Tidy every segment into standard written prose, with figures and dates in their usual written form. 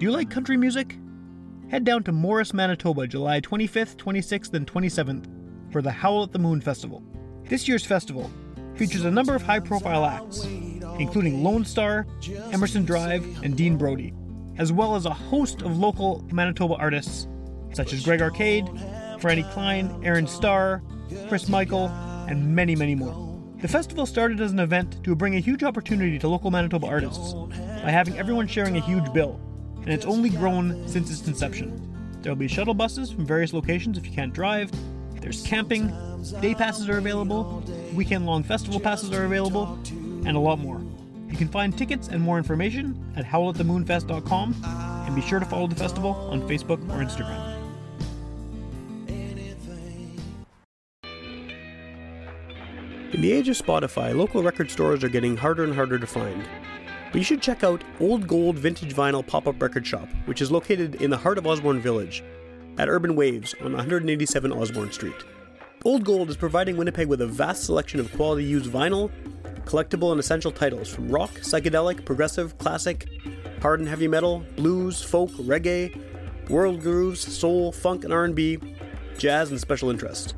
Do you like country music? Head down to Morris, Manitoba, July 25th, 26th, and 27th for the Howl at the Moon Festival. This year's festival features a number of high-profile acts, including Lone Star, Emerson Drive, and Dean Brody, as well as a host of local Manitoba artists such as Greg Arcade, Franny Klein, Aaron Starr, Chris Michael, and many, many more. The festival started as an event to bring a huge opportunity to local Manitoba artists by having everyone sharing a huge bill, and it's only grown since its inception. There will be shuttle buses from various locations if you can't drive. There's camping, day passes are available, weekend-long festival passes are available, and a lot more. You can find tickets and more information at howlatthemoonfest.com, and be sure to follow the festival on Facebook or Instagram. In the age of Spotify, local record stores are getting harder and harder to find. But you should check out Old Gold Vintage Vinyl Pop-Up Record Shop, which is located in the heart of Osborne Village, at Urban Waves on 187 Osborne Street. Old Gold is providing Winnipeg with a vast selection of quality used vinyl, collectible and essential titles from rock, psychedelic, progressive, classic, hard and heavy metal, blues, folk, reggae, world grooves, soul, funk and R&B, jazz and special interest.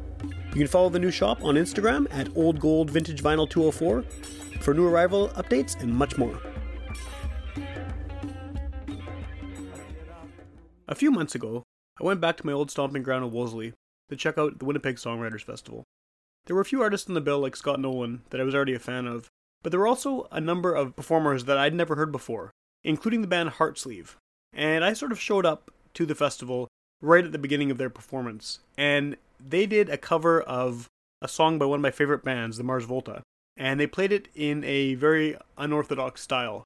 You can follow the new shop on Instagram at Old Gold Vintage Vinyl 204 for new arrival updates and much more. A few months ago, I went back to my old stomping ground of Wolseley to check out the Winnipeg Songwriters Festival. There were a few artists on the bill like Scott Nolan that I was already a fan of, but there were also a number of performers that I'd never heard before, including the band Heartsleeve. And I sort of showed up to the festival right at the beginning of their performance, and they did a cover of a song by one of my favorite bands, the Mars Volta, and they played it in a very unorthodox style.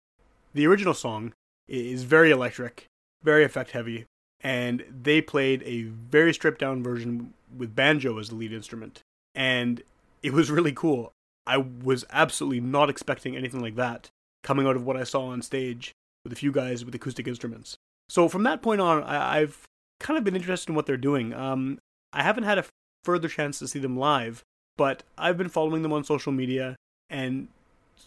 The original song is very electric, very effect-heavy, and they played a very stripped-down version with banjo as the lead instrument, and it was really cool. I was absolutely not expecting anything like that coming out of what I saw on stage with a few guys with acoustic instruments. So from that point on, I've kind of been interested in what they're doing. I haven't had a further chance to see them live, but I've been following them on social media and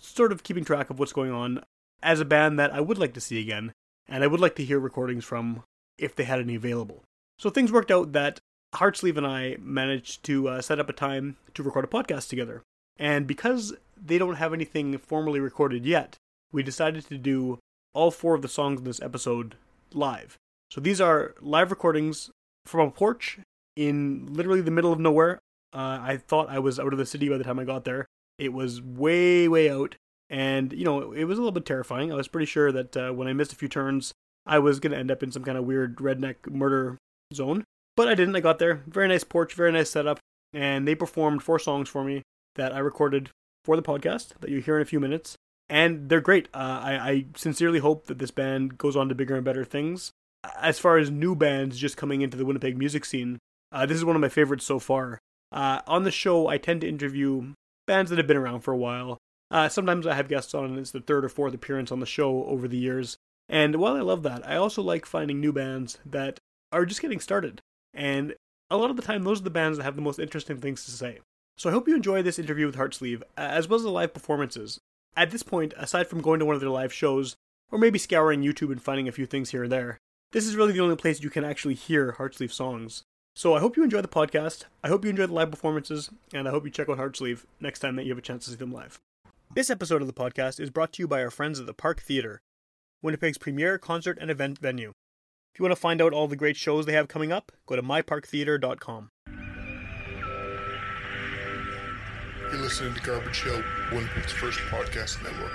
sort of keeping track of what's going on as a band that I would like to see again, and I would like to hear recordings from if they had any available. So things worked out that Heartsleeve and I managed to set up a time to record a podcast together. And because they don't have anything formally recorded yet, we decided to do all four of the songs in this episode live. So these are live recordings from a porch in literally the middle of nowhere. I thought I was out of the city by the time I got there. It was way, way out. And, you know, it was a little bit terrifying. I was pretty sure that when I missed a few turns, I was going to end up in some kind of weird redneck murder zone. But I didn't. I got there. Very nice porch, very nice setup. And they performed four songs for me that I recorded for the podcast that you hear in a few minutes. And they're great. I sincerely hope that this band goes on to bigger and better things. As far as new bands just coming into the Winnipeg music scene, this is one of my favorites so far. On the show, I tend to interview bands that have been around for a while. Sometimes I have guests on, and it's the third or fourth appearance on the show over the years. And while I love that, I also like finding new bands that are just getting started. And a lot of the time, those are the bands that have the most interesting things to say. So I hope you enjoy this interview with Heartsleeve, as well as the live performances. At this point, aside from going to one of their live shows, or maybe scouring YouTube and finding a few things here or there, this is really the only place you can actually hear Heartsleeve songs. So I hope you enjoy the podcast, I hope you enjoy the live performances, and I hope you check out Heartsleeve next time that you have a chance to see them live. This episode of the podcast is brought to you by our friends at the Park Theatre, Winnipeg's premier concert and event venue. If you want to find out all the great shows they have coming up, go to myparktheatre.com. You're listening to Garbage Hill, Winnipeg's first podcast network.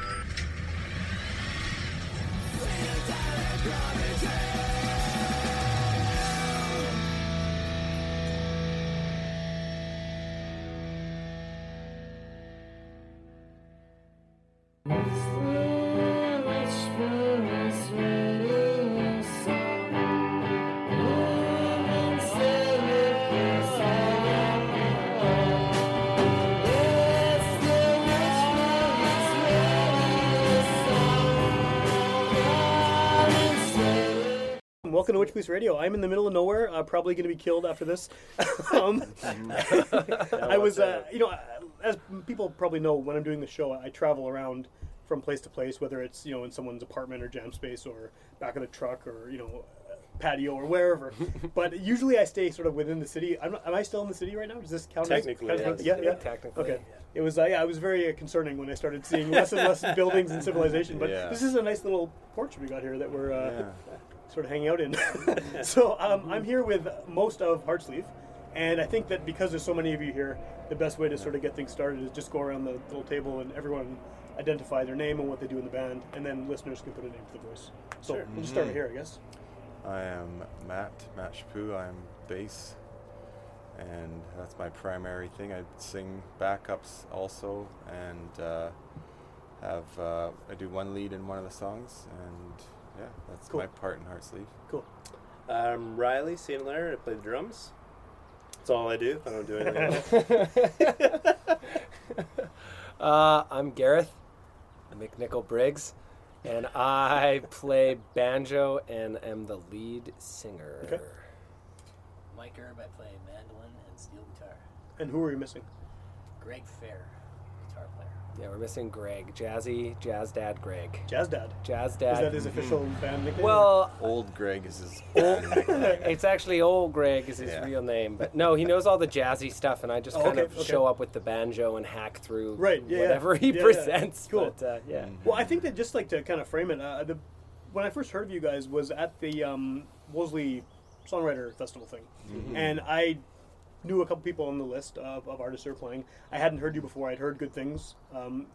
Welcome to Witch Boost Radio. I'm in the middle of nowhere. I'm probably going to be killed after this. I was, you know, as people probably know, when I'm doing the show, I travel around from place to place, whether it's, you know, in someone's apartment or jam space or back of the truck or, you know, patio or wherever. But usually I stay sort of within the city. Am I still in the city right now? Does this count? Technically, as, yeah. Yeah, technically. Okay. Yeah. It was yeah, it was very concerning when I started seeing less and less buildings and civilization. But yeah. This is a nice little porch we got here that we're sort of hanging out in. So I'm here with most of Heartsleeve. And I think that because there's so many of you here, the best way to sort of get things started is just go around the little table and everyone identify their name and what they do in the band, and then listeners can put a name to the voice. So sure. We'll just start here, I guess. I am Matt Shapu. I'm bass, and that's my primary thing. I sing backups also, and I do one lead in one of the songs, and yeah, that's cool. My part in Heartsleeve. Cool. I'm Riley St. Lawrence. I play the drums. That's all I do. I don't do anything else. I'm Gareth McNichol Briggs, and I play banjo and am the lead singer. Okay. Mike Herb, I play mandolin and steel guitar. And who are we missing? Greg Fair, guitar player. Yeah, we're missing Greg. Jazzy, Jazz Dad Greg. Jazz Dad? Jazz Dad. Is that his official band nickname? Well... Old Greg is his... It's actually Old Greg is his real name. But no, he knows all the jazzy stuff, and I just show up with the banjo and hack through whatever he presents. Yeah. Cool. But, well, I think that just like to kind of frame it, when I first heard of you guys was at the Wolseley Songwriter Festival thing. Mm-hmm. And I... knew a couple people on the list of artists who were playing. I hadn't heard you before. I'd heard good things from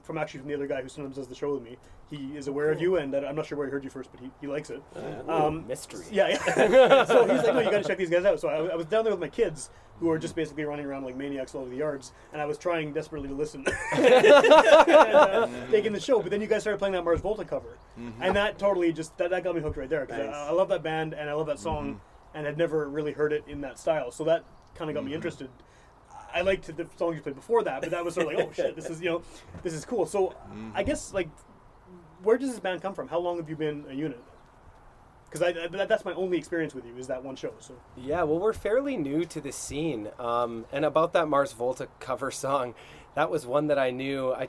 the other guy who sometimes does the show with me. He is aware of you, and I'm not sure where he heard you first, but he likes it. Mystery. Yeah. So he's like, no, you got to check these guys out. So I was down there with my kids, who were just basically running around like maniacs all over the yards, and I was trying desperately to listen, taking the show. But then you guys started playing that Mars Volta cover, and that totally just that got me hooked right there. Because nice. I love that band, and I love that song, and I'd never really heard it in that style. So that kind of got me interested. I liked the songs you played before that, but that was sort of like, oh shit, this is cool. So I guess, like, where does this band come from? How long have you been a unit? Because that's my only experience with you is that one show. So yeah, well, we're fairly new to the scene. And about that Mars Volta cover song, that was one that I knew. I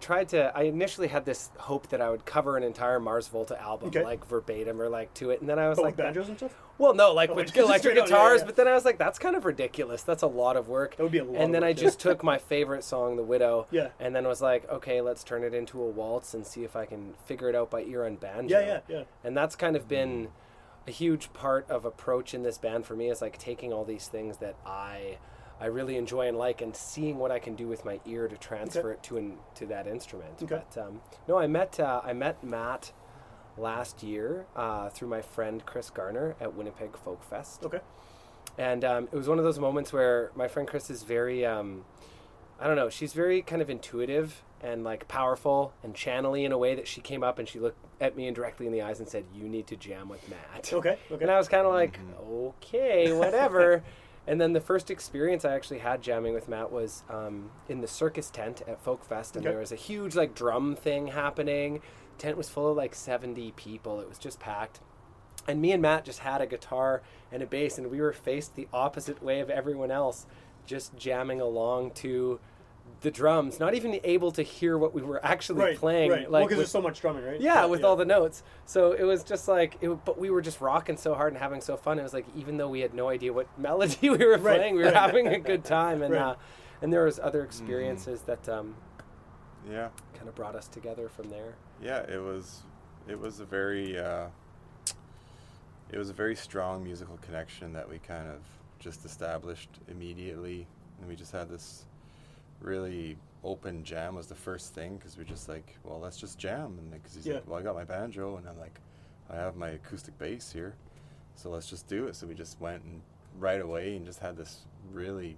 initially had this hope that I would cover an entire Mars Volta album, like verbatim or like to it. And then I was like, with banjos and stuff? Well, no, like with electric guitars. Yeah. But then I was like, that's kind of ridiculous. That's a lot of work. That would be a lot. And then I just took my favorite song, The Widow, and then was like, okay, let's turn it into a waltz and see if I can figure it out by ear on banjo. Yeah. And that's kind of been a huge part of approach in this band for me, is like taking all these things that I really enjoy and like, and seeing what I can do with my ear to transfer it to that instrument. Okay. But no, I met Matt last year through my friend Chris Garner at Winnipeg Folk Fest. Okay. And it was one of those moments where my friend Chris is very, I don't know, she's very kind of intuitive and like powerful and channel-y in a way that she came up and she looked at me directly in the eyes and said, "You need to jam with Matt." Okay. And I was kind of like, okay, whatever. And then the first experience I actually had jamming with Matt was in the circus tent at Folk Fest, and there was a huge like drum thing happening. Tent was full of like 70 people. It was just packed. And me and Matt just had a guitar and a bass, and we were faced the opposite way of everyone else, just jamming along to the drums, not even able to hear what we were actually playing. Right. Like, because there's so much drumming, right? Yeah, with all the notes. So it was just like, but we were just rocking so hard and having so fun. It was like, even though we had no idea what melody we were playing, we were having a good time. And and there was other experiences that kind of brought us together from there. Yeah, it was a very strong musical connection that we kind of just established immediately, and we just had this really open jam. Was the first thing, because we're just like, well, let's just jam. And because he's like, well, I got my banjo, and I'm like, I have my acoustic bass here, so let's just do it. So we just went and right away and just had this really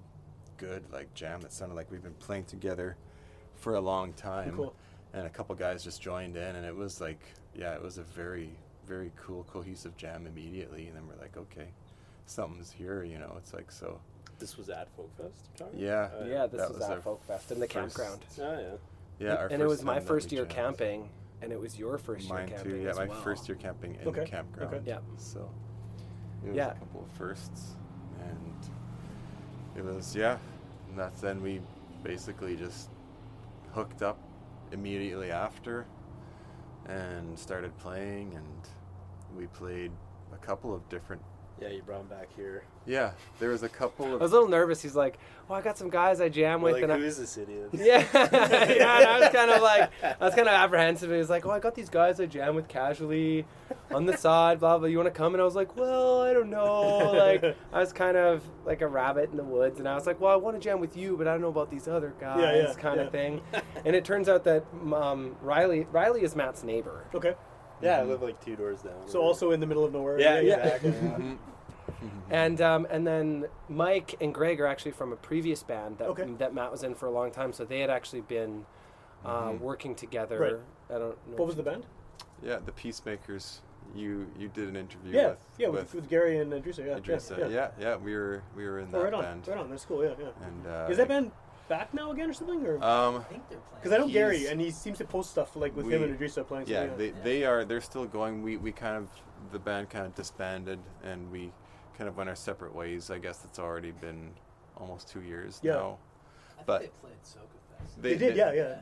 good like jam that sounded like we've been playing together for a long time. Cool. And a couple guys just joined in, and it was like, it was a very, very cool cohesive jam immediately. And then we're like, okay, something's here, it's like, so. This was at Folk Fest? Yeah. This was at Folk Fest in the campground. Oh, yeah. And it was my first year camping, and it was your first year camping. Mine too, my first year camping in the campground. Okay. Yeah. So it was a couple of firsts, and it was, and that's then we basically just hooked up immediately after, and started playing, and we played a couple of different... Yeah, you brought him back here. Yeah, there was a couple of... I was a little nervous. He's like, oh, I got some guys I jam with. Like, and who is this idiot? Yeah. Yeah, and I was kind of like, I was kind of apprehensive. He was like, oh, I got these guys I jam with casually on the side, blah, blah, you want to come? And I was like, well, I don't know. Like, I was kind of like a rabbit in the woods. And I was like, well, I want to jam with you, but I don't know about these other guys, kind of thing. And it turns out that Riley is Matt's neighbor. Okay. Yeah, I live like two doors down. So also in the middle of nowhere. Yeah. Exactly. And then Mike and Greg are actually from a previous band that Matt was in for a long time. So they had actually been working together. Right. I don't know. What was the band? Yeah, The Peacemakers. You did an interview with... Yeah, with Gary and Idrissa. Yeah. Idrissa. Yeah. We were in that band. Right on, that's cool, yeah. And, is that band back now again or something? Or I think they're playing. Because I know Gary, and he seems to post stuff like with him and Idrissa playing. Yeah, they're still going. We kind of, the band kind of disbanded, and we kind of went our separate ways. I guess it's already been almost 2 years now. But I think they played Soca Fest. They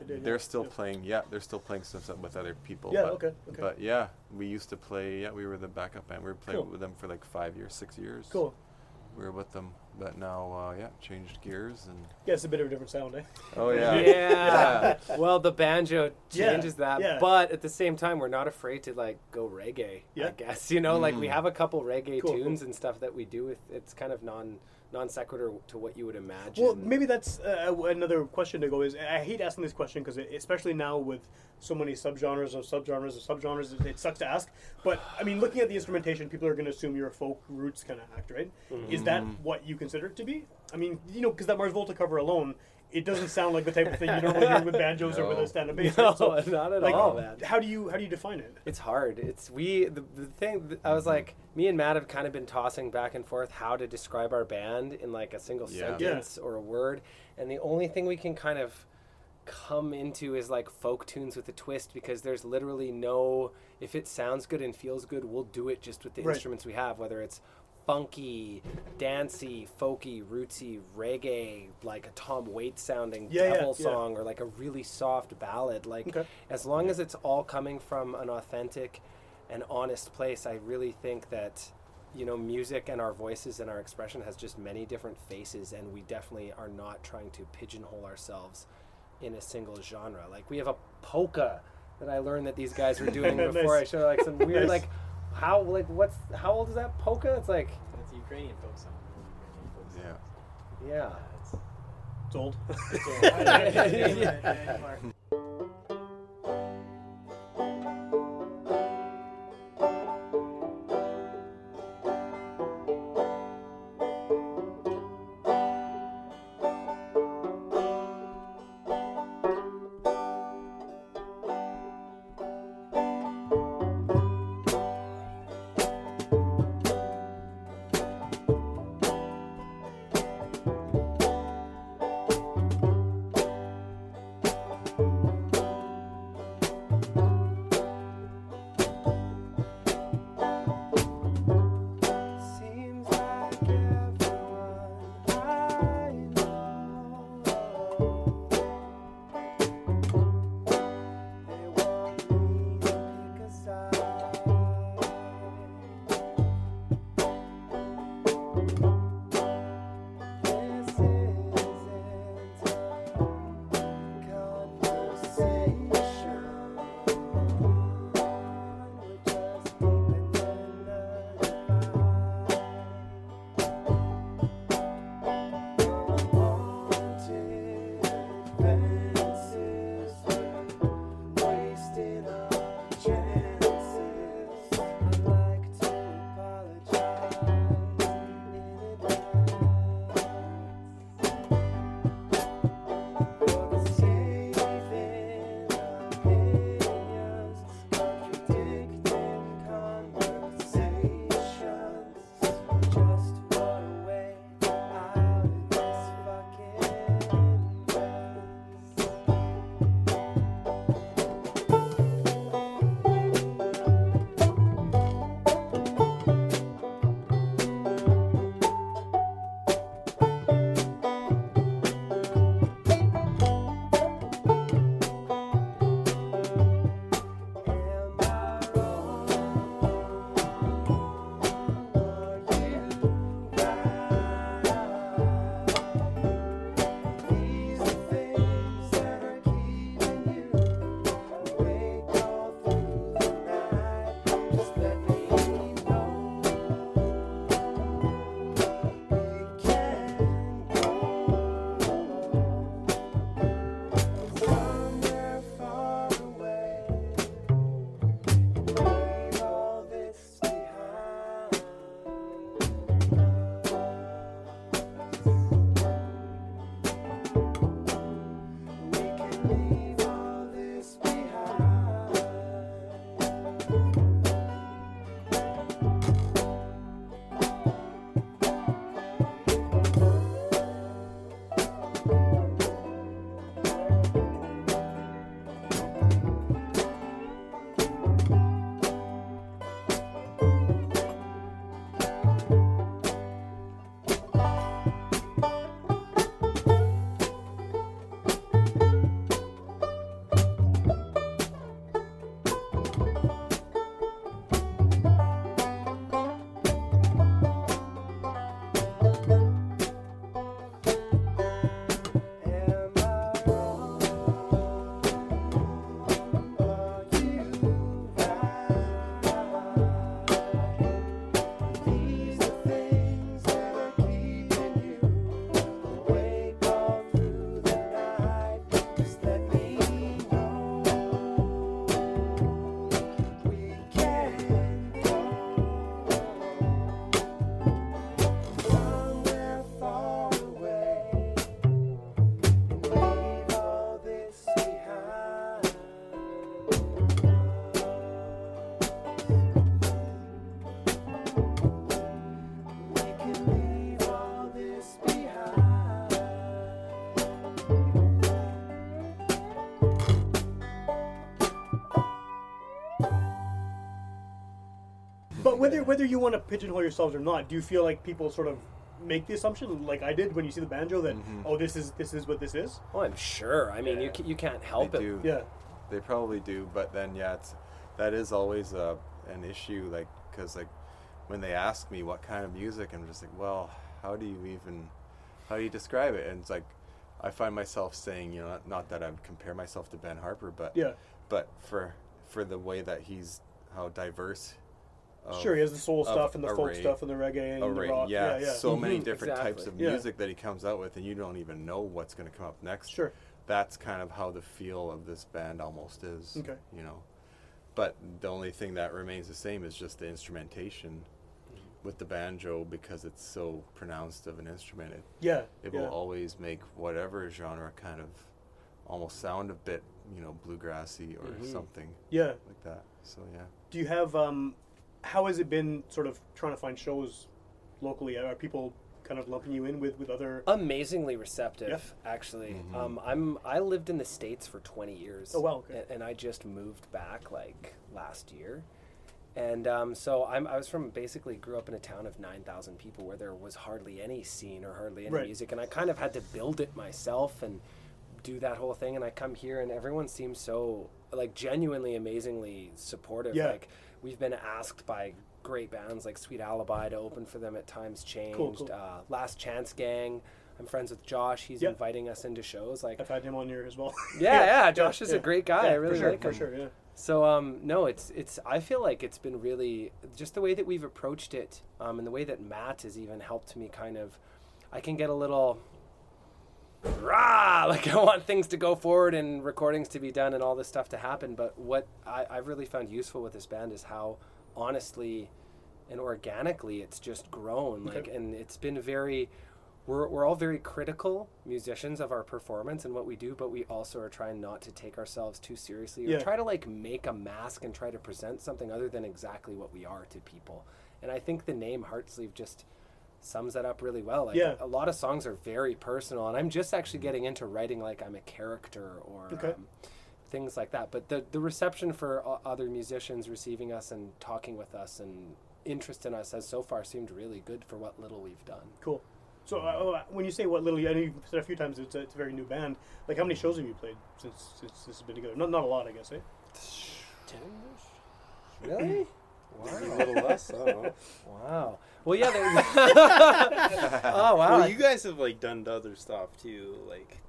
did. They're still playing. Yeah, they're still playing some stuff with other people. Yeah, but, okay. But yeah, we used to play. Yeah, we were the backup band. We were playing with them for like 5 years, 6 years. Cool. We were with them, but now, changed gears. And it's a bit of a different sound, eh? Oh, yeah. Yeah. Well, the banjo changes that, but at the same time, we're not afraid to, like, go reggae, I guess. You know, like, we have a couple reggae tunes and stuff that we do. It's kind of non sequitur to what you would imagine. Well, maybe that's another question to go is, I hate asking this question because especially now with so many subgenres, it sucks to ask. But, I mean, looking at the instrumentation, people are going to assume you're a folk roots kind of act, right? Mm-hmm. Is that what you consider it to be? I mean, you know, because that Mars Volta cover alone, it doesn't sound like the type of thing you normally hear with banjos or with a stand-up bass. No, so, not at all, man. How do you define it? It's hard. It's the thing. I was like, me and Matt have kind of been tossing back and forth how to describe our band in like a single sentence or a word, and the only thing we can kind of come into is like folk tunes with a twist, because there's literally no... If it sounds good and feels good, we'll do it just with the instruments we have, whether it's funky, dancey, folky, rootsy, reggae, like a Tom Waits sounding devil song, or like a really soft ballad. Like, as long as it's all coming from an authentic and honest place, I really think that, you know, music and our voices and our expression has just many different faces, and we definitely are not trying to pigeonhole ourselves in a single genre. Like, we have a polka that I learned that these guys were doing before. Nice. I showed like some weird like... How old is that polka? It's like... It's a Ukrainian folk song. Yeah. It's old. But whether you want to pigeonhole yourselves or not, do you feel like people sort of make the assumption, like I did when you see the banjo, that oh, this is what this is? Oh, I'm sure. I mean, you can't help it. Do. Yeah, they probably do. But then that is always an issue, like because like when they ask me what kind of music, I'm just like, well, how do you describe it? And it's like I find myself saying, you know, not that I would compare myself to Ben Harper, but for the way that he's how diverse. Sure, he has the soul stuff and the folk stuff and the reggae and the rock. Yeah. So many different types of music that he comes out with, and you don't even know what's going to come up next. Sure. That's kind of how the feel of this band almost is. Okay. You know, but the only thing that remains the same is just the instrumentation with the banjo, because it's so pronounced of an instrument. It will always make whatever genre kind of almost sound a bit, you know, bluegrassy or something. Yeah. Like that. So yeah. Do you have how has it been sort of trying to find shows locally? Are people kind of lumping you in with other... Amazingly receptive, actually. Mm-hmm. I lived in the States for 20 years. Oh, wow, okay. And I just moved back, like, last year. And so grew up in a town of 9,000 people where there was hardly any scene or hardly any music. And I kind of had to build it myself and do that whole thing. And I come here and everyone seems so, like, genuinely, amazingly supportive. Yeah. Like, we've been asked by great bands like Sweet Alibi to open for them at Times Changed. Cool. Last Chance Gang. I'm friends with Josh. He's inviting us into shows. Like I've had him on here as well. Josh is a great guy. Yeah, I really like him. For sure, yeah. So, no, it's. I feel like it's been really, just the way that we've approached it and the way that Matt has even helped me kind of, I can get a little... Like I want things to go forward and recordings to be done and all this stuff to happen, but what I've really found useful with this band is how honestly and organically it's just grown. Like, and it's been very, we're all very critical musicians of our performance and what we do, but we also are trying not to take ourselves too seriously or try to like make a mask and try to present something other than exactly what we are to people. And I think the name Heartsleeve just sums that up really well. Like a lot of songs are very personal, and I'm just actually getting into writing like I'm a character or things like that. But the reception for other musicians receiving us and talking with us and interest in us has so far seemed really good for what little we've done. Cool. So when you say what little, I know you've said a few times it's a very new band. Like how many shows have you played since this has been together? Not a lot, I guess, eh? 10-ish? Really? Wow. A little less, I don't know. Wow. Well, yeah. Oh, wow. Well, you guys have like done other stuff too, like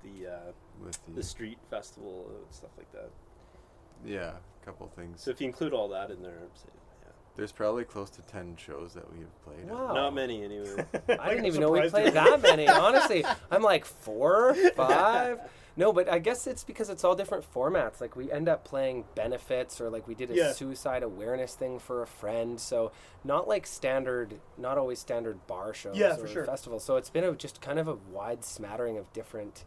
the street festival and stuff like that. Yeah, a couple things. So if you include all that in there, I'm saying, there's probably close to 10 shows that we have played. Wow. Not many, anyway. I didn't even know we played that many. Honestly, I'm like 4, 5. No, but I guess it's because it's all different formats. Like, we end up playing benefits, or, like, we did a suicide awareness thing for a friend. So, not always standard bar shows or festivals. So, it's been just kind of a wide smattering of different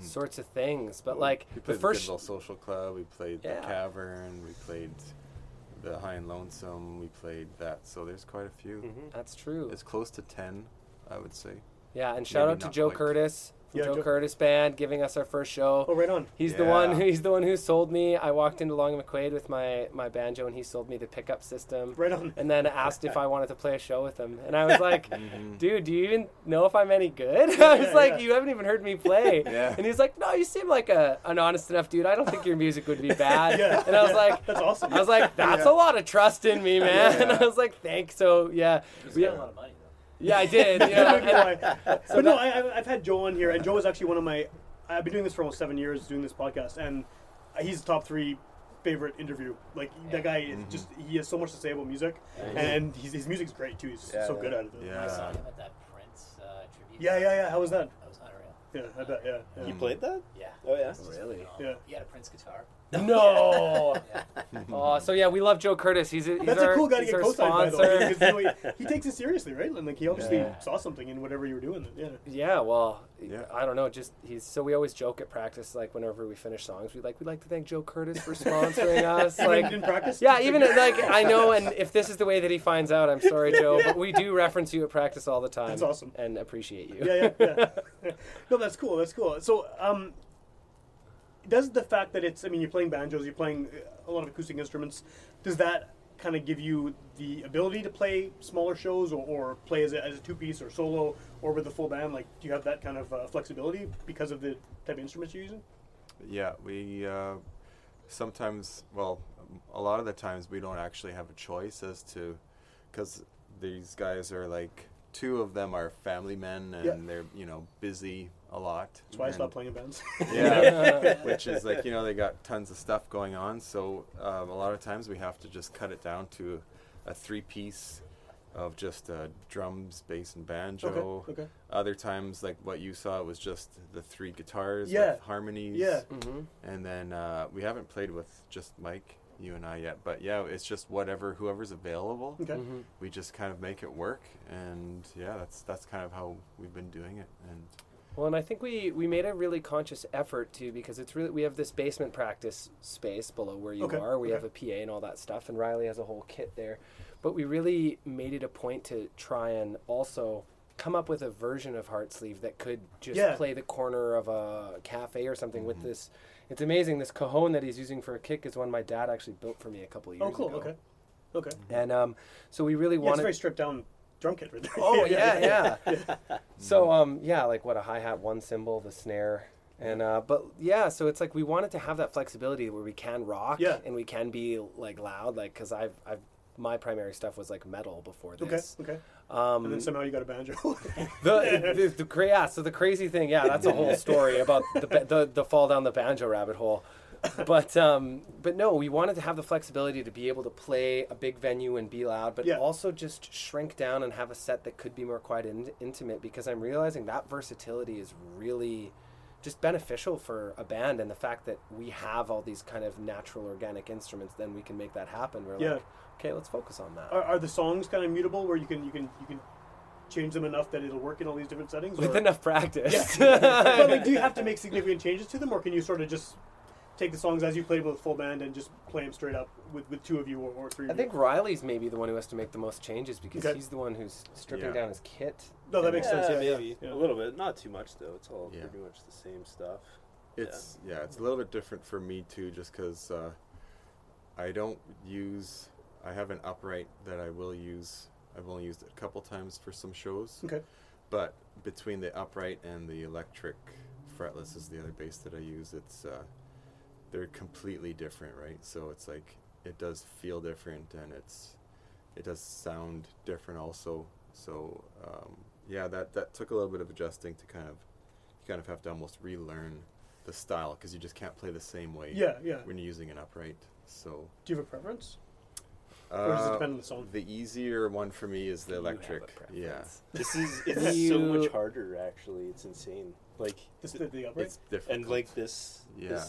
sorts of things. But, like, we played the Digital Social Club. We played the Cavern. We played the High and Lonesome. We played that. So, there's quite a few. Mm-hmm. That's true. It's close to 10, I would say. Yeah, and shout out to Joe Curtis. Joe Curtis Band giving us our first show. Oh, right on. He's the one. He's the one who sold me. I walked into Long McQuaid with my banjo, and he sold me the pickup system. Right on. And then asked if I wanted to play a show with him, and I was like, "Dude, do you even know if I'm any good?" I was like, "You haven't even heard me play." And he's like, "No, you seem like an honest enough dude. I don't think your music would be bad." And I was like, "That's awesome." I was like, "That's a lot of trust in me, man." And I was like, "Thanks." So we had a lot of money. Yeah, I did. But no, I've had Joe on here, and Joe is actually one of my... I've been doing this for almost 7 years, doing this podcast, and he's the top 3 favorite interview. Like, that guy is just... He has so much to say about music, and his music's great, too. He's so good at it. I saw him at that Prince tribute. Yeah. How was that? That was unreal. Yeah, I bet, yeah. You played that? Yeah. Oh, yeah? Really? Yeah. You had a Prince guitar. No. Oh, so we love Joe Curtis. That's a cool guy to get co-signed by, though. He takes it seriously, right? And like he obviously saw something in whatever you were doing. I don't know. Just he's so we always joke at practice, like whenever we finish songs, we'd like to thank Joe Curtis for sponsoring us. Like in practice. Yeah, even like I know, and if this is the way that he finds out, I'm sorry, Joe, but we do reference you at practice all the time. That's awesome. And appreciate you. Yeah. No, that's cool. So, does the fact that you're playing banjos, you're playing a lot of acoustic instruments, does that kind of give you the ability to play smaller shows, or play as a two-piece or solo or with the full band? Like, do you have that kind of flexibility because of the type of instruments you're using? Yeah, we sometimes, well, a lot of the times we don't actually have a choice as to, because these guys are like, two of them are family men, and they're, you know, busy a lot. That's why I stopped playing events. Yeah, which is like, you know, they got tons of stuff going on, so a lot of times we have to just cut it down to a three-piece of just drums, bass, and banjo. Okay. Other times, like what you saw, was just the three guitars with harmonies. Yeah. Mm-hmm. And then we haven't played with just Mike, you and I yet, but yeah, it's just whatever, whoever's available. Okay. Mm-hmm. We just kind of make it work, and yeah, that's kind of how we've been doing it. And well, and I think we made a really conscious effort to, because it's really, we have this basement practice space below where you are. We have a PA and all that stuff, and Riley has a whole kit there, but we really made it a point to try and also come up with a version of Heartsleeve that could just play the corner of a cafe or something with this. It's amazing, this cajon that he's using for a kick is one my dad actually built for me a couple of years ago. Oh, cool, okay. And so we really wanted... It's very stripped down drum kit right there. Oh, yeah. So, like what, a hi-hat, one cymbal, the snare... And, but yeah, so it's like we wanted to have that flexibility where we can rock and we can be like loud, like, cause I've my primary stuff was like metal before this. Okay. And then somehow you got a banjo. So the crazy thing, that's a whole story about the fall down the banjo rabbit hole. But no, we wanted to have the flexibility to be able to play a big venue and be loud, but also just shrink down and have a set that could be more quiet and intimate, because I'm realizing that versatility is really just beneficial for a band, and the fact that we have all these kind of natural organic instruments, then we can make that happen. We're like, okay, let's focus on that. Are the songs kind of mutable, where you can change them enough that it'll work in all these different settings? With enough practice. Yeah. But like, do you have to make significant changes to them, or can you sort of just take the songs as you played with a full band and just play them straight up with two of you or three of you? I think Riley's maybe the one who has to make the most changes, because he's the one who's stripping down his kit. No, that makes sense. Yeah, maybe a little bit. Not too much, though. It's all pretty much the same stuff. It's it's a little bit different for me, too, just because I have an upright that I will use. I've only used it a couple times for some shows. Okay. But between the upright and the electric fretless is the other bass that I use. It's... they're completely different, right? So it's like, it does feel different, and it does sound different also. So that took a little bit of adjusting to you have to almost relearn the style, because you just can't play the same way when you're using an upright. So do you have a preference? Or does it depend on the song? The easier one for me is the electric. It's so much harder, actually. It's insane. Like the upright? It's different. And like this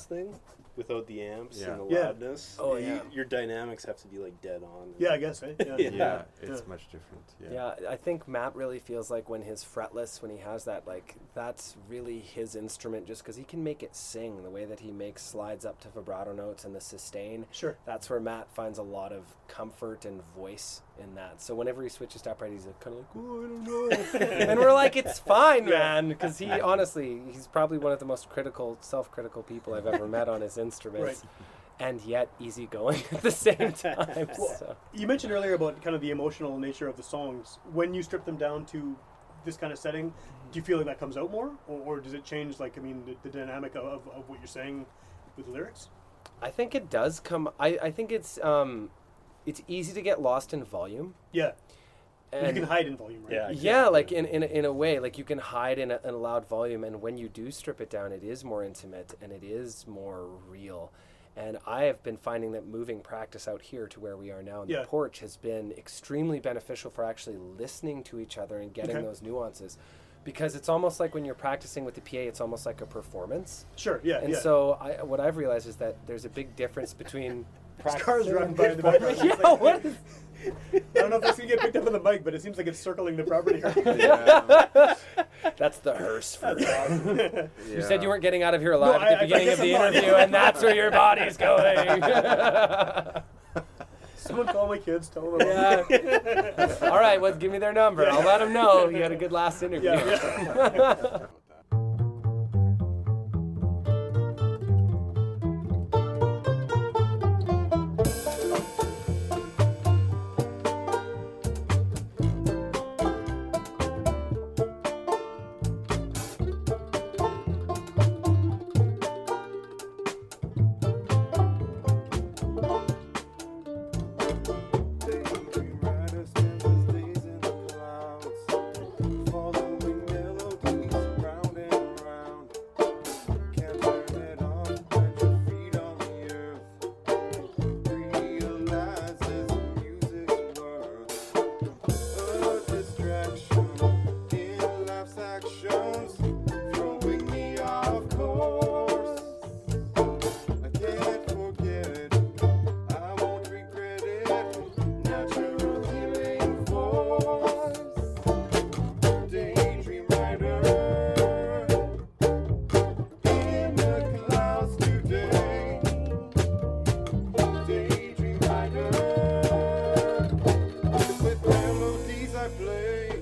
thing without the amps and the loudness. Oh yeah. Your dynamics have to be like dead on. Yeah, I guess, right? Yeah. It's much different. Yeah. Yeah, I think Matt really feels like when his fretless, when he has that, like, that's really his instrument, just because he can make it sing the way that he makes slides up to vibrato notes and the sustain. Sure. That's where Matt finds a lot of comfort and voice in that. So whenever he switches to upright, he's kind of like, oh, I don't know. And we're like, it's fine, man, because he honestly, he's probably one of the most self-critical people I've ever met on his instruments, and yet easygoing at the same time. Well, so. You mentioned earlier about kind of the emotional nature of the songs. When you strip them down to this kind of setting, do you feel like that comes out more, or does it change, like, I mean, the dynamic of what you're saying with the lyrics? I think it does come... I think it's easy to get lost in volume. Yeah. And you can hide in volume, right? Yeah, exactly. Yeah, like in a way, like you can hide in a loud volume, and when you do strip it down, it is more intimate and it is more real. And I have been finding that moving practice out here to where we are now in the porch has been extremely beneficial for actually listening to each other and getting those nuances. Because it's almost like when you're practicing with the PA, it's almost like a performance. Sure, yeah. And so what I've realized is that there's a big difference between... Cars run by the background. Yeah, like, what is... I don't know if this can get picked up on the mic, but it seems like it's circling the property. Yeah. That's the hearse for that. You said you weren't getting out of here alive at the beginning of the interview, and that's where your body's going. Someone call my kids, tell them. Yeah. All right, well, give me their number. I'll let them know you had a good last interview. Yeah. I play.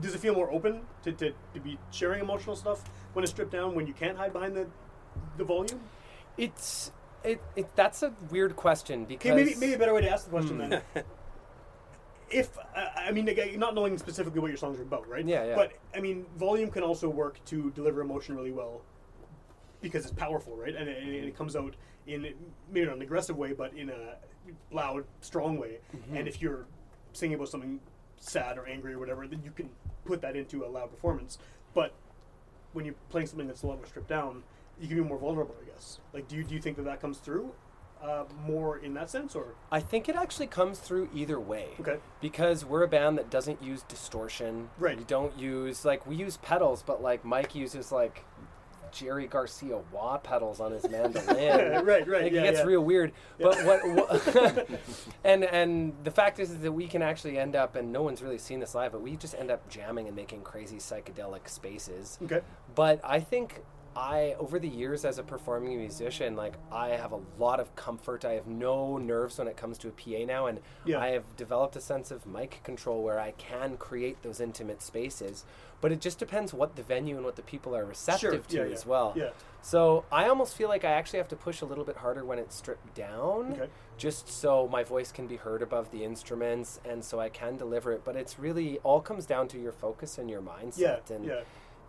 Does it feel more open to be sharing emotional stuff when it's stripped down, when you can't hide behind the volume? It's that's a weird question because... Okay, maybe a better way to ask the question then. If, I mean, not knowing specifically what your songs are about, right? Yeah, yeah. But, I mean, volume can also work to deliver emotion really well because it's powerful, right? And it comes out in, maybe not an aggressive way, but in a loud, strong way. Mm-hmm. And if you're singing about something sad or angry or whatever, then you can put that into a loud performance. But when you're playing something that's a lot more stripped down, you can be more vulnerable, I guess. Like, do you think that comes through more in that sense, or? I think it actually comes through either way. Okay. Because we're a band that doesn't use distortion. Right. We don't use, like, we use pedals, but, like, Mike uses, like, Jerry Garcia wah pedals on his mandolin. Yeah, right. Like, yeah, it gets real weird. Yeah. But what and the fact is that we can actually end up, and no one's really seen this live, but we just end up jamming and making crazy psychedelic spaces. Okay. But I think over the years as a performing musician, like, I have a lot of comfort. I have no nerves when it comes to a PA now, and I have developed a sense of mic control where I can create those intimate spaces. But it just depends what the venue and what the people are receptive to as well. Yeah. So I almost feel like I actually have to push a little bit harder when it's stripped down, just so my voice can be heard above the instruments and so I can deliver it. But it's really all comes down to your focus and your mindset.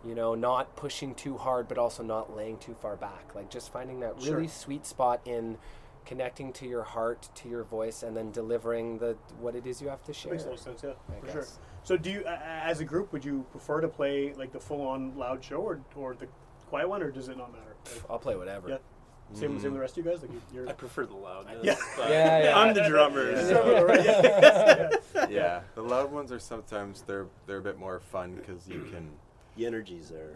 You know, not pushing too hard, but also not laying too far back. Like, just finding that really sweet spot in connecting to your heart, to your voice, and then delivering what it is you have to share. That makes a lot of sense, I guess. So do you, as a group, would you prefer to play, like, the full-on loud show or the quiet one, or does it not matter? Like, I'll play whatever. Yeah. Same with the rest of you guys? Like, I prefer the loud. I'm the drummer. The loud ones are sometimes, they're a bit more fun because you can... The energy's there.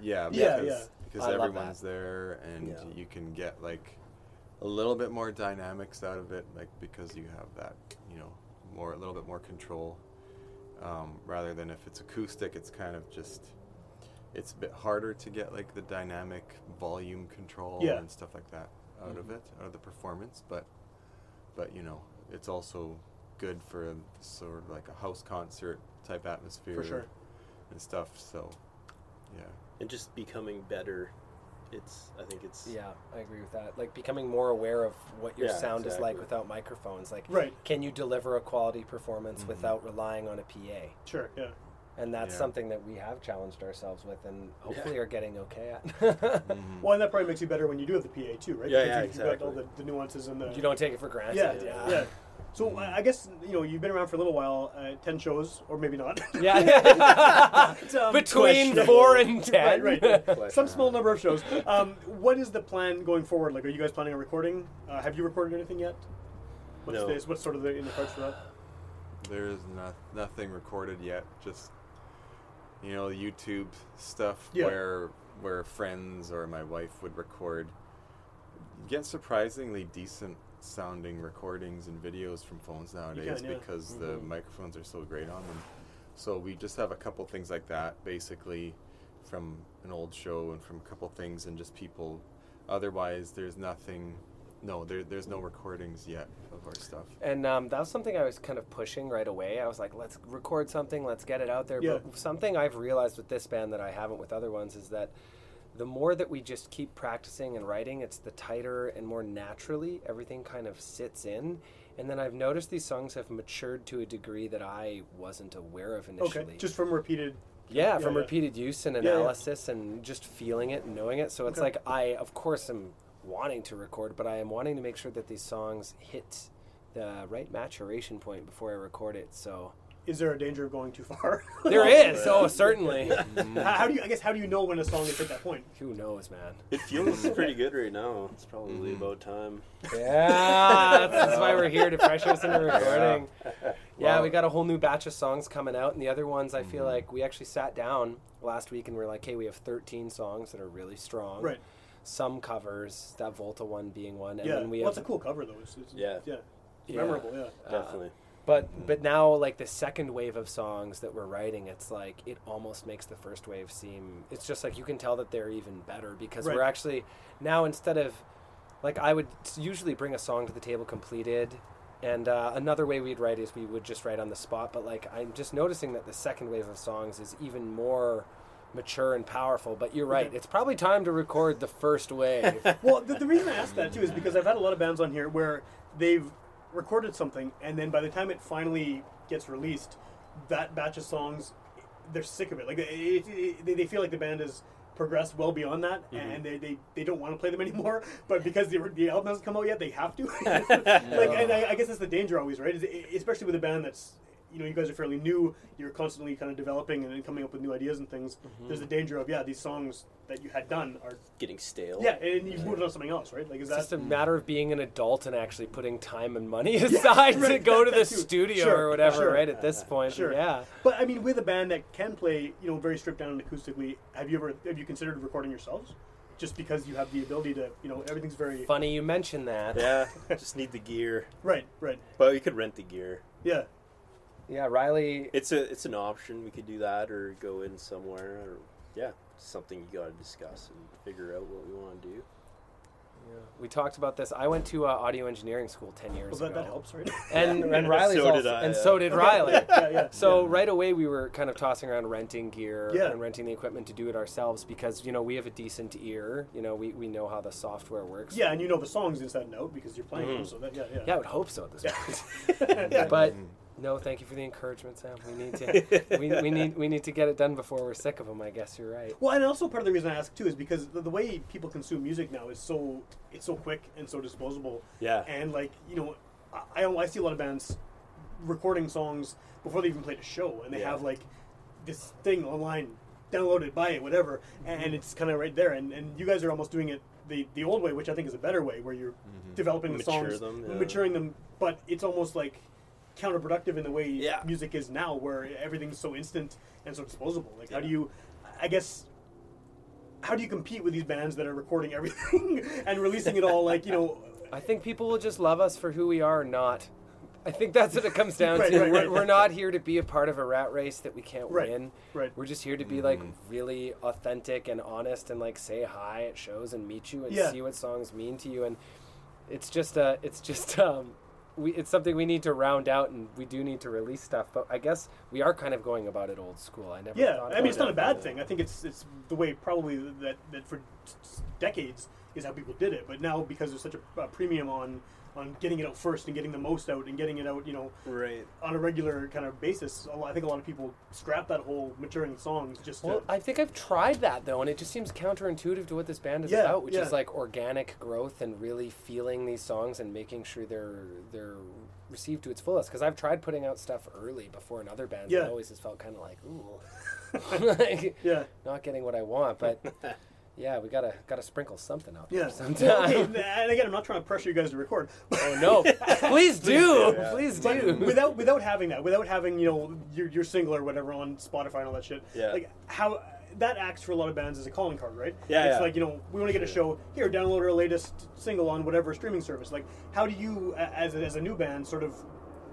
Because everyone's there, and you can get, like, a little bit more dynamics out of it, like, because you have that, you know, a little bit more control. Rather than if it's acoustic, it's kind of just, it's a bit harder to get, like, the dynamic volume control and stuff like that out of it, out of the performance. But you know, it's also good for sort of like a house concert type atmosphere and stuff. So. Yeah. And just becoming better I think it's yeah, I agree with that. Like becoming more aware of what your sound is like without microphones. Like, can you deliver a quality performance without relying on a PA? Sure, yeah. And that's something that we have challenged ourselves with, and hopefully are getting okay at. Well, and that probably makes you better when you do have the PA too, right? Yeah, because you've got all the nuances and the. You don't take it for granted. Yeah. So I guess, you know, you've been around for a little while, 10 shows, or maybe not. Yeah. Between 4 and 10. Right. Some small number of shows. What is the plan going forward? Like, are you guys planning on recording? Have you recorded anything yet? What's sort of in the cards for that? There is nothing recorded yet. Just, you know, YouTube stuff where friends or my wife would record. Get surprisingly decent sounding recordings and videos from phones nowadays because the microphones are so great on them. So we just have a couple things like that, basically, from an old show and from a couple things and just people. Otherwise, there's nothing. No, there's no recordings yet of our stuff. And that was something I was kind of pushing right away. I was like, let's record something, let's get it out there. Yeah. But something I've realized with this band that I haven't with other ones is that the more that we just keep practicing and writing, it's the tighter and more naturally everything kind of sits in. And then I've noticed these songs have matured to a degree that I wasn't aware of initially. Okay, just from repeated... Yeah, repeated use and analysis and just feeling it and knowing it. So it's like I, of course, am wanting to record, but I am wanting to make sure that these songs hit the right maturation point before I record it, so... Is there a danger of going too far? There is. Oh, certainly. How do you know when a song is at that point? Who knows, man? It feels pretty good right now. It's probably about time. Yeah, that's why we're here to pressure us into recording. Yeah, we got a whole new batch of songs coming out, and the other ones, I feel like we actually sat down last week and we're like, hey, we have 13 songs that are really strong. Right. Some covers, that Volta one being one, and then we have. Well, it's a cool cover though. It's memorable. Yeah, definitely. But now, like, the second wave of songs that we're writing, it's like, it almost makes the first wave seem... It's just like, you can tell that they're even better because we're actually... Now, instead of... Like, I would usually bring a song to the table completed, and another way we'd write is we would just write on the spot, but, like, I'm just noticing that the second wave of songs is even more... mature and powerful, but you're right. It's probably time to record the first wave. Well, the reason I asked that too is because I've had a lot of bands on here where they've recorded something, and then by the time it finally gets released, that batch of songs, they're sick of it. Like they feel like the band has progressed well beyond that, and they don't want to play them anymore. But because the album hasn't come out yet, they have to. And I guess that's the danger always, right? Especially with a band that's. You know, you guys are fairly new. You're constantly kind of developing and coming up with new ideas and things. There's the danger of these songs that you had done are getting stale. Yeah, and you've moved on to something else, right? Like, is that just a matter of being an adult and actually putting time and money aside to go to the studio or whatever, right? At this point, But I mean, with a band that can play, you know, very stripped down and acoustically, have you considered recording yourselves? Just because you have the ability to, you know, everything's very... Funny you mention that. Yeah, just need the gear. Right. But you could rent the gear. Yeah. Yeah, Riley... It's an option. We could do that or go in somewhere. Or, something you got to discuss and figure out what we want to do. Yeah. We talked about this. I went to audio engineering school 10 years ago. That helps, right? And Riley's also... So did Riley. Yeah. So right away we were kind of tossing around renting gear and renting the equipment to do it ourselves because, you know, we have a decent ear. You know, we know how the software works. Yeah, and you know the songs inside and out because you're playing them. So that. Yeah, I would hope so at this point. But... No, thank you for the encouragement, Sam. We need to we need to get it done before we're sick of them. I guess you're right. Well, and also part of the reason I ask too is because the way people consume music now is so quick and so disposable. Yeah. And like, you know, I see a lot of bands recording songs before they even played a show, and they have like this thing online, download it, buy it, whatever, and it's kind of right there. And you guys are almost doing it the old way, which I think is a better way, where you're developing the songs, maturing them, but it's almost like counterproductive in the way music is now, where everything's so instant and so disposable. Like, how do you compete with these bands that are recording everything and releasing it all? Like, you know, I think people will just love us for who we are or not. I think that's what it comes down to. We're not here to be a part of a rat race that we can't win. Right. We're just here to be like really authentic and honest and like say hi at shows and meet you and see what songs mean to you. And it's just it's something we need to round out, and we do need to release stuff. But I guess we are kind of going about it old school. I never. Yeah, I mean, it's not a bad thing. I think it's the way probably that for decades is how people did it. But now because there's such a premium on getting it out first and getting the most out and getting it out, you know, right, on a regular kind of basis. I think a lot of people scrap that whole maturing songs just to... Well, I think I've tried that, though, and it just seems counterintuitive to what this band is about, which is like organic growth and really feeling these songs and making sure they're received to its fullest. Because I've tried putting out stuff early before in other bands, and it always has felt kind of like, ooh, not getting what I want, but... Yeah, we gotta sprinkle something out there sometime. Yeah, okay. And again, I'm not trying to pressure you guys to record. Oh no, please do, please do. But without having that, without having, you know, your single or whatever on Spotify and all that shit. Yeah. Like how that acts for a lot of bands as a calling card, right? Yeah. It's like, you know, we want to get a show here. Download our latest single on whatever streaming service. Like, how do you, as a new band, sort of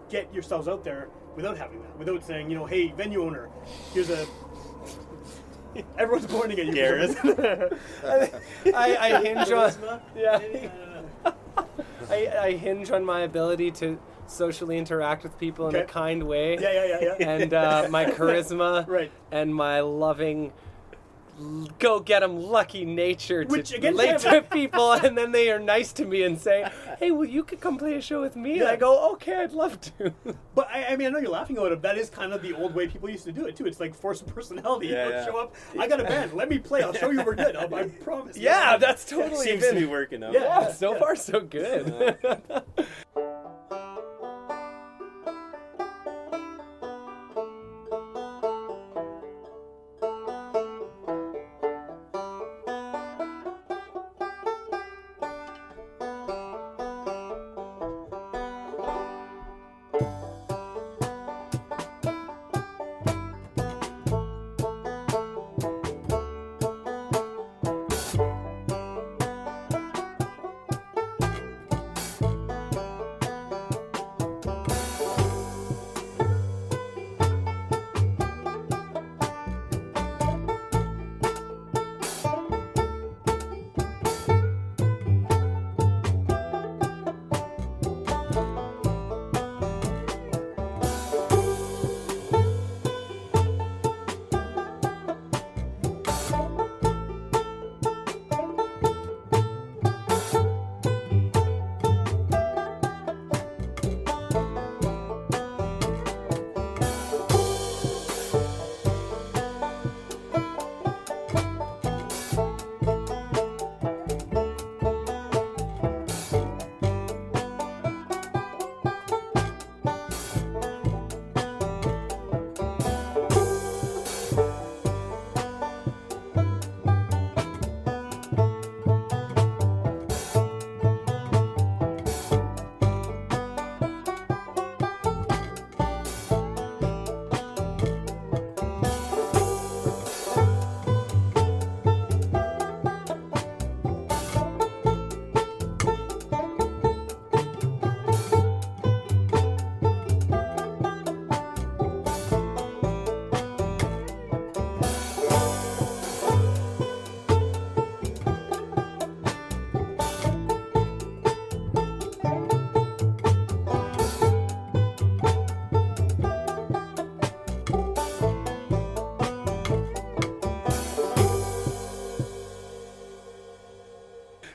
get yourselves out there without having that? Without saying, you know, hey, venue owner, here's a. Everyone's pointing at you, Gareth. I hinge on I hinge on my ability to socially interact with people in a kind way. Yeah. And my charisma and my loving go get them lucky nature to relate to people, and then they are nice to me and say, hey, well, you could come play a show with me, and I go, okay, I'd love to. But I mean, I know you're laughing about it, that is kind of the old way people used to do it too. It's like forced personality. You show up, I got a band, let me play, I'll show you we're good, I promise. Yeah, that's totally seems to be working out. Yeah, so far so good.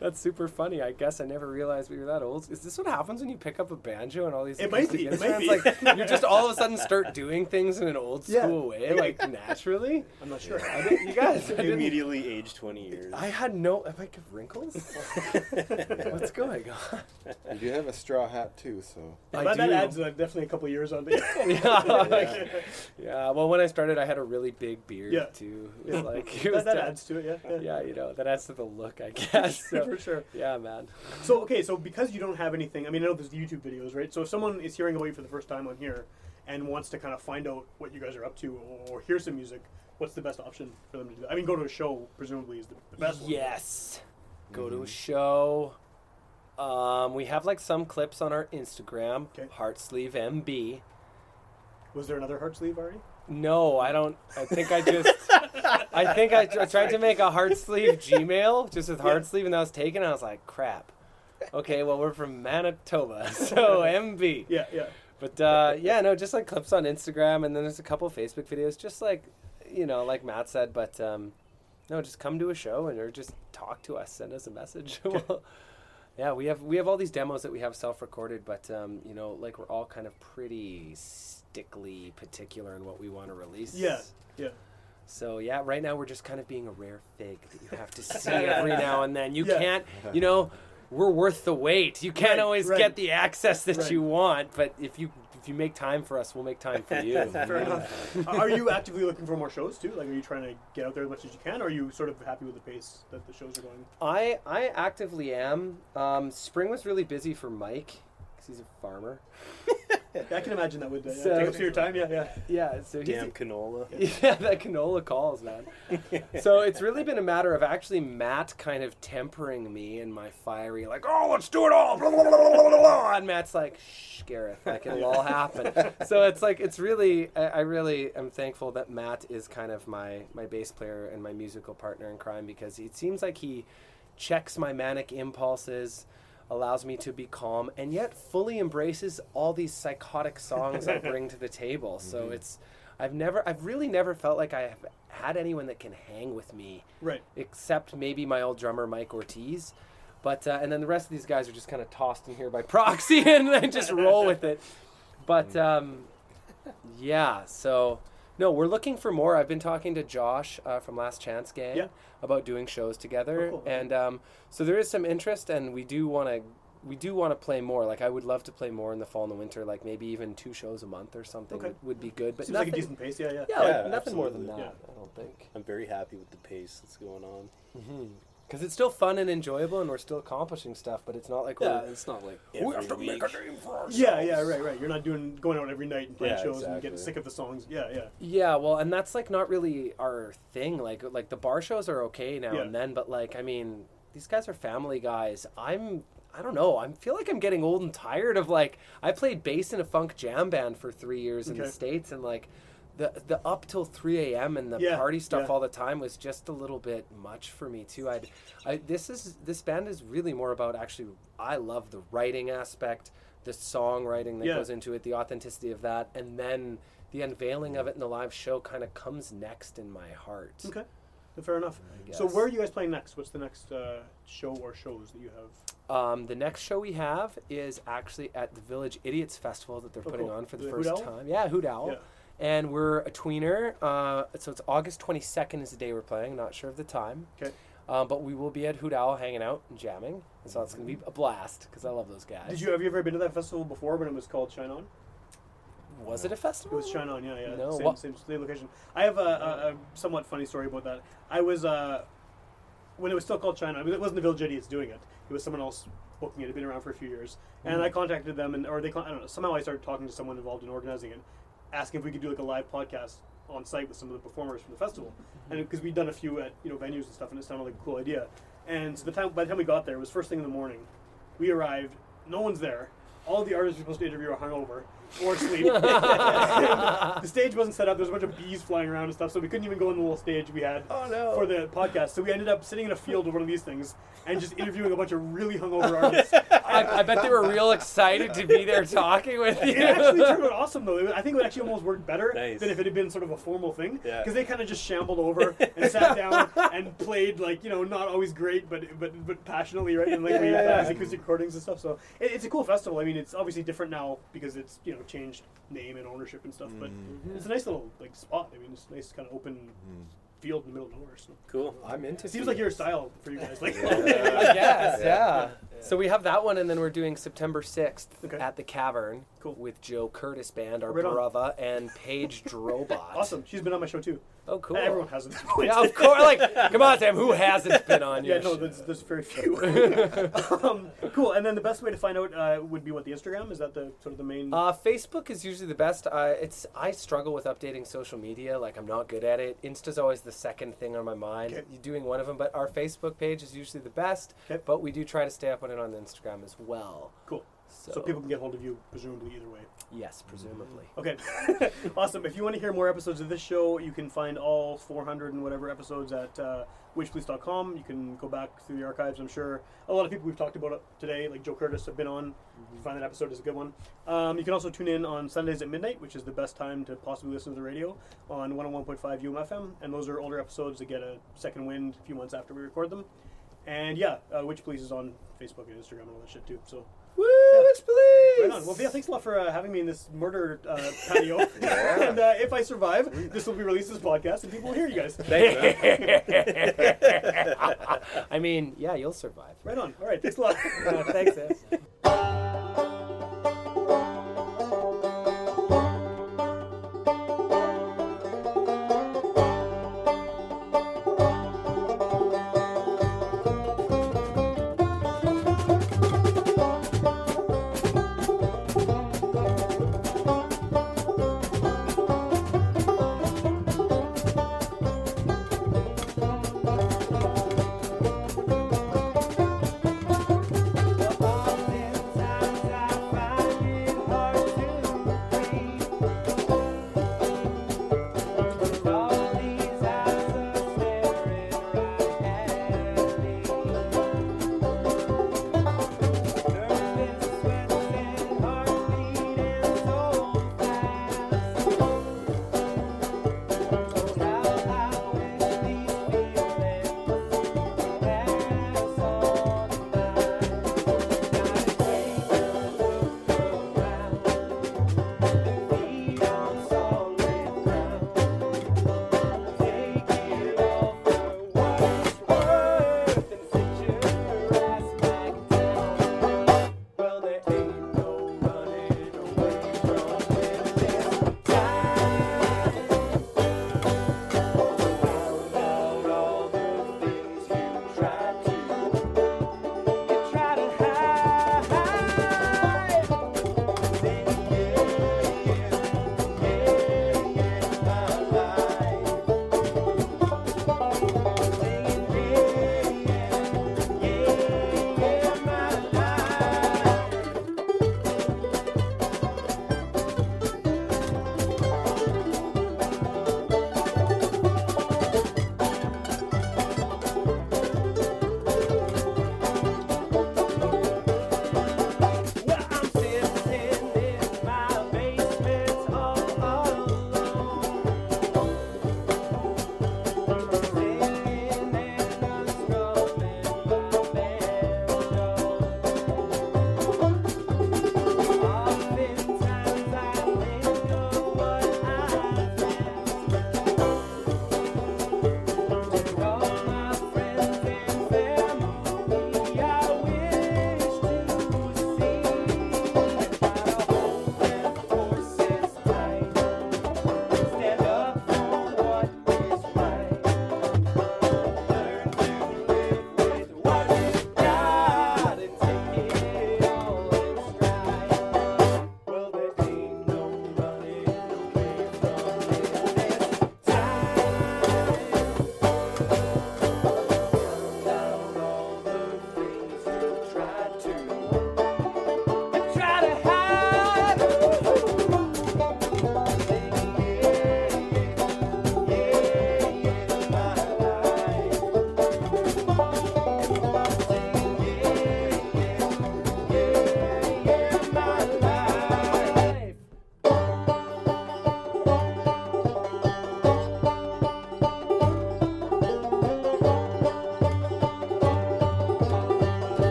That's super funny. I guess I never realized we were that old. Is this what happens when you pick up a banjo and all these? It might be. It might be. Like, you just all of a sudden start doing things in an old school way, like naturally. I'm not sure. I mean, you guys immediately aged 20 years. I had no. Am I getting wrinkles? What's going on? You do have a straw hat too, so. But that adds definitely a couple years on there. Yeah. Well, when I started, I had a really big beard too. It was like it was that adds to it. Yeah. You know, that adds to the look, I guess. So. For sure. Yeah, man. So, okay, so because you don't have anything, I mean, I know there's YouTube videos, right? So if someone is hearing about you for the first time on here and wants to kind of find out what you guys are up to or hear some music, what's the best option for them to do that? I mean, go to a show, presumably, is the best one. Yes. Go to a show. We have, like, some clips on our Instagram, Heartsleeve MB. Was there another Heartsleeve already? No, I don't. I think I just... I tried to make a Heartsleeve Gmail just with Heartsleeve, and that was taken. And I was like, crap. Okay, well, we're from Manitoba, so MB. Yeah, yeah. But, yeah, no, just, like, clips on Instagram, and then there's a couple Facebook videos, just like, you know, like Matt said, but, no, just come to a show and or just talk to us, send us a message. Well, yeah, we have all these demos that we have self-recorded, but, you know, like, we're all kind of pretty stickly particular in what we want to release. Yeah, yeah. So, yeah, right now we're just kind of being a rare fig that you have to see every now and then. You can't, you know... We're worth the wait. You can't always get the access that you want, but if you make time for us, we'll make time for you. Fair enough. Are you actively looking for more shows too? Like, are you trying to get out there as much as you can, or are you sort of happy with the pace that the shows are going? I actively am. Spring was really busy for Mike because he's a farmer. I can imagine that would take up your time. Yeah. So damn canola. Yeah, that canola calls, man. So it's really been a matter of actually Matt kind of tempering me and my fiery, like, oh, let's do it all, blah, blah, blah, blah, blah, blah. And Matt's like, shh, Gareth, like, it'll all happen. So it's like, it's really, I really am thankful that Matt is kind of my bass player and my musical partner in crime, because it seems like he checks my manic impulses, allows me to be calm, and yet fully embraces all these psychotic songs I bring to the table. So it's, I've really never felt like I have had anyone that can hang with me. Right. Except maybe my old drummer, Mike Ortiz. But, and then the rest of these guys are just kind of tossed in here by proxy and then just roll with it. But, yeah, so... No, we're looking for more. I've been talking to Josh from Last Chance Gang about doing shows together, and so there is some interest, and we do want to play more. Like, I would love to play more in the fall and the winter, like maybe even 2 shows a month or something would be good. But seems nothing, like a decent pace, yeah. Like, nothing more than that, I don't think. I'm very happy with the pace that's going on. Because it's still fun and enjoyable, and we're still accomplishing stuff, but it's not like we have to make a name for ourselves. Yeah, right. You're not going out every night and playing shows and getting sick of the songs. Yeah. Yeah, well, and that's like not really our thing. Like the bar shows are okay now and then, but like, I mean, these guys are family guys. I don't know. I feel like I'm getting old and tired of, like, I played bass in a funk jam band for 3 years in the States, and like. The up till 3 a.m. and the party stuff all the time was just a little bit much for me too. This band is really more about, actually, I love the writing aspect, the songwriting that goes into it, the authenticity of that, and then the unveiling of it in the live show kind of comes next in my heart. Okay, fair enough. So where are you guys playing next? What's the next show or shows that you have? The next show we have is actually at the Village Idiots Festival that they're putting on for the first time. Yeah, Hoot Owl. Yeah. And we're a tweener, so it's August 22nd is the day we're playing. Not sure of the time. Okay. But we will be at Hoot Owl hanging out and jamming. And so it's going to be a blast, because I love those guys. Have you ever been to that festival before when it was called Shine On? Was it a festival? It was Shine On, yeah. No, same location. I have a somewhat funny story about that. I was, when it was still called Shine On, I mean, it wasn't the Village Idiots doing it. It was someone else booking it. It had been around for a few years. And I contacted them, I don't know, somehow I started talking to someone involved in organizing it, asking if we could do like a live podcast on site with some of the performers from the festival, and because we'd done a few at venues and stuff, and it sounded like a cool idea. And so by the time we got there, it was first thing in the morning. We arrived, no one's there. All the artists we were supposed to interview are hungover or asleep. The stage wasn't set up. There was a bunch of bees flying around and stuff, so we couldn't even go in the little stage we had for the podcast. So we ended up sitting in a field with one of these things and just interviewing a bunch of really hungover artists. I bet they were real excited to be there talking with you. It actually turned out awesome, though. I think it actually almost worked better than if it had been sort of a formal thing, because they kind of just shambled over and sat down and played, like, not always great, but passionately, right? And like we had acoustic recordings and stuff. So it's a cool festival. I mean, it's obviously different now because it's changed name and ownership and stuff, but it's a nice little like spot. I mean, it's a nice kind of open field in the middle of nowhere. So. Cool. I'm into it. Seems like your style for you guys. Like, I guess, yeah. So we have that one, and then we're doing September 6th at the Cavern with Joe Curtis Band, our brother, and Paige Drobot. Awesome. She's been on my show too. Oh, cool. Everyone hasn't. Yeah, of course. Like, come on, Sam. Who hasn't been on your show? There's very few. Cool. And then the best way to find out would be the Instagram? Is that the sort of the main? Facebook is usually the best. I struggle with updating social media. Like, I'm not good at it. Insta's always the second thing on my mind. Okay. You're doing one of them, but our Facebook page is usually the best. Okay. But we do try to stay up on it on Instagram as well. Cool. So people can get hold of you, presumably, either way. Yes, presumably. Okay. Awesome. If you want to hear more episodes of this show, you can find all 400 and whatever episodes at witchpolice.com. You can go back through the archives, I'm sure. A lot of people we've talked about today, like Joe Curtis, have been on. You can find that episode is a good one. You can also tune in on Sundays at midnight, which is the best time to possibly listen to the radio, on 101.5 UMFM. And those are older episodes that get a second wind a few months after we record them. And yeah, Witch Police is on Facebook and Instagram and all that shit too, so... Woo! Yeah. Witch Police! Right on. Well, yeah, thanks a lot for having me in this murder patio. And if I survive, this will be released as a podcast, and people will hear you guys. Thank you. I mean, yeah, you'll survive. Right on. All right, thanks a lot. Thanks, Ed.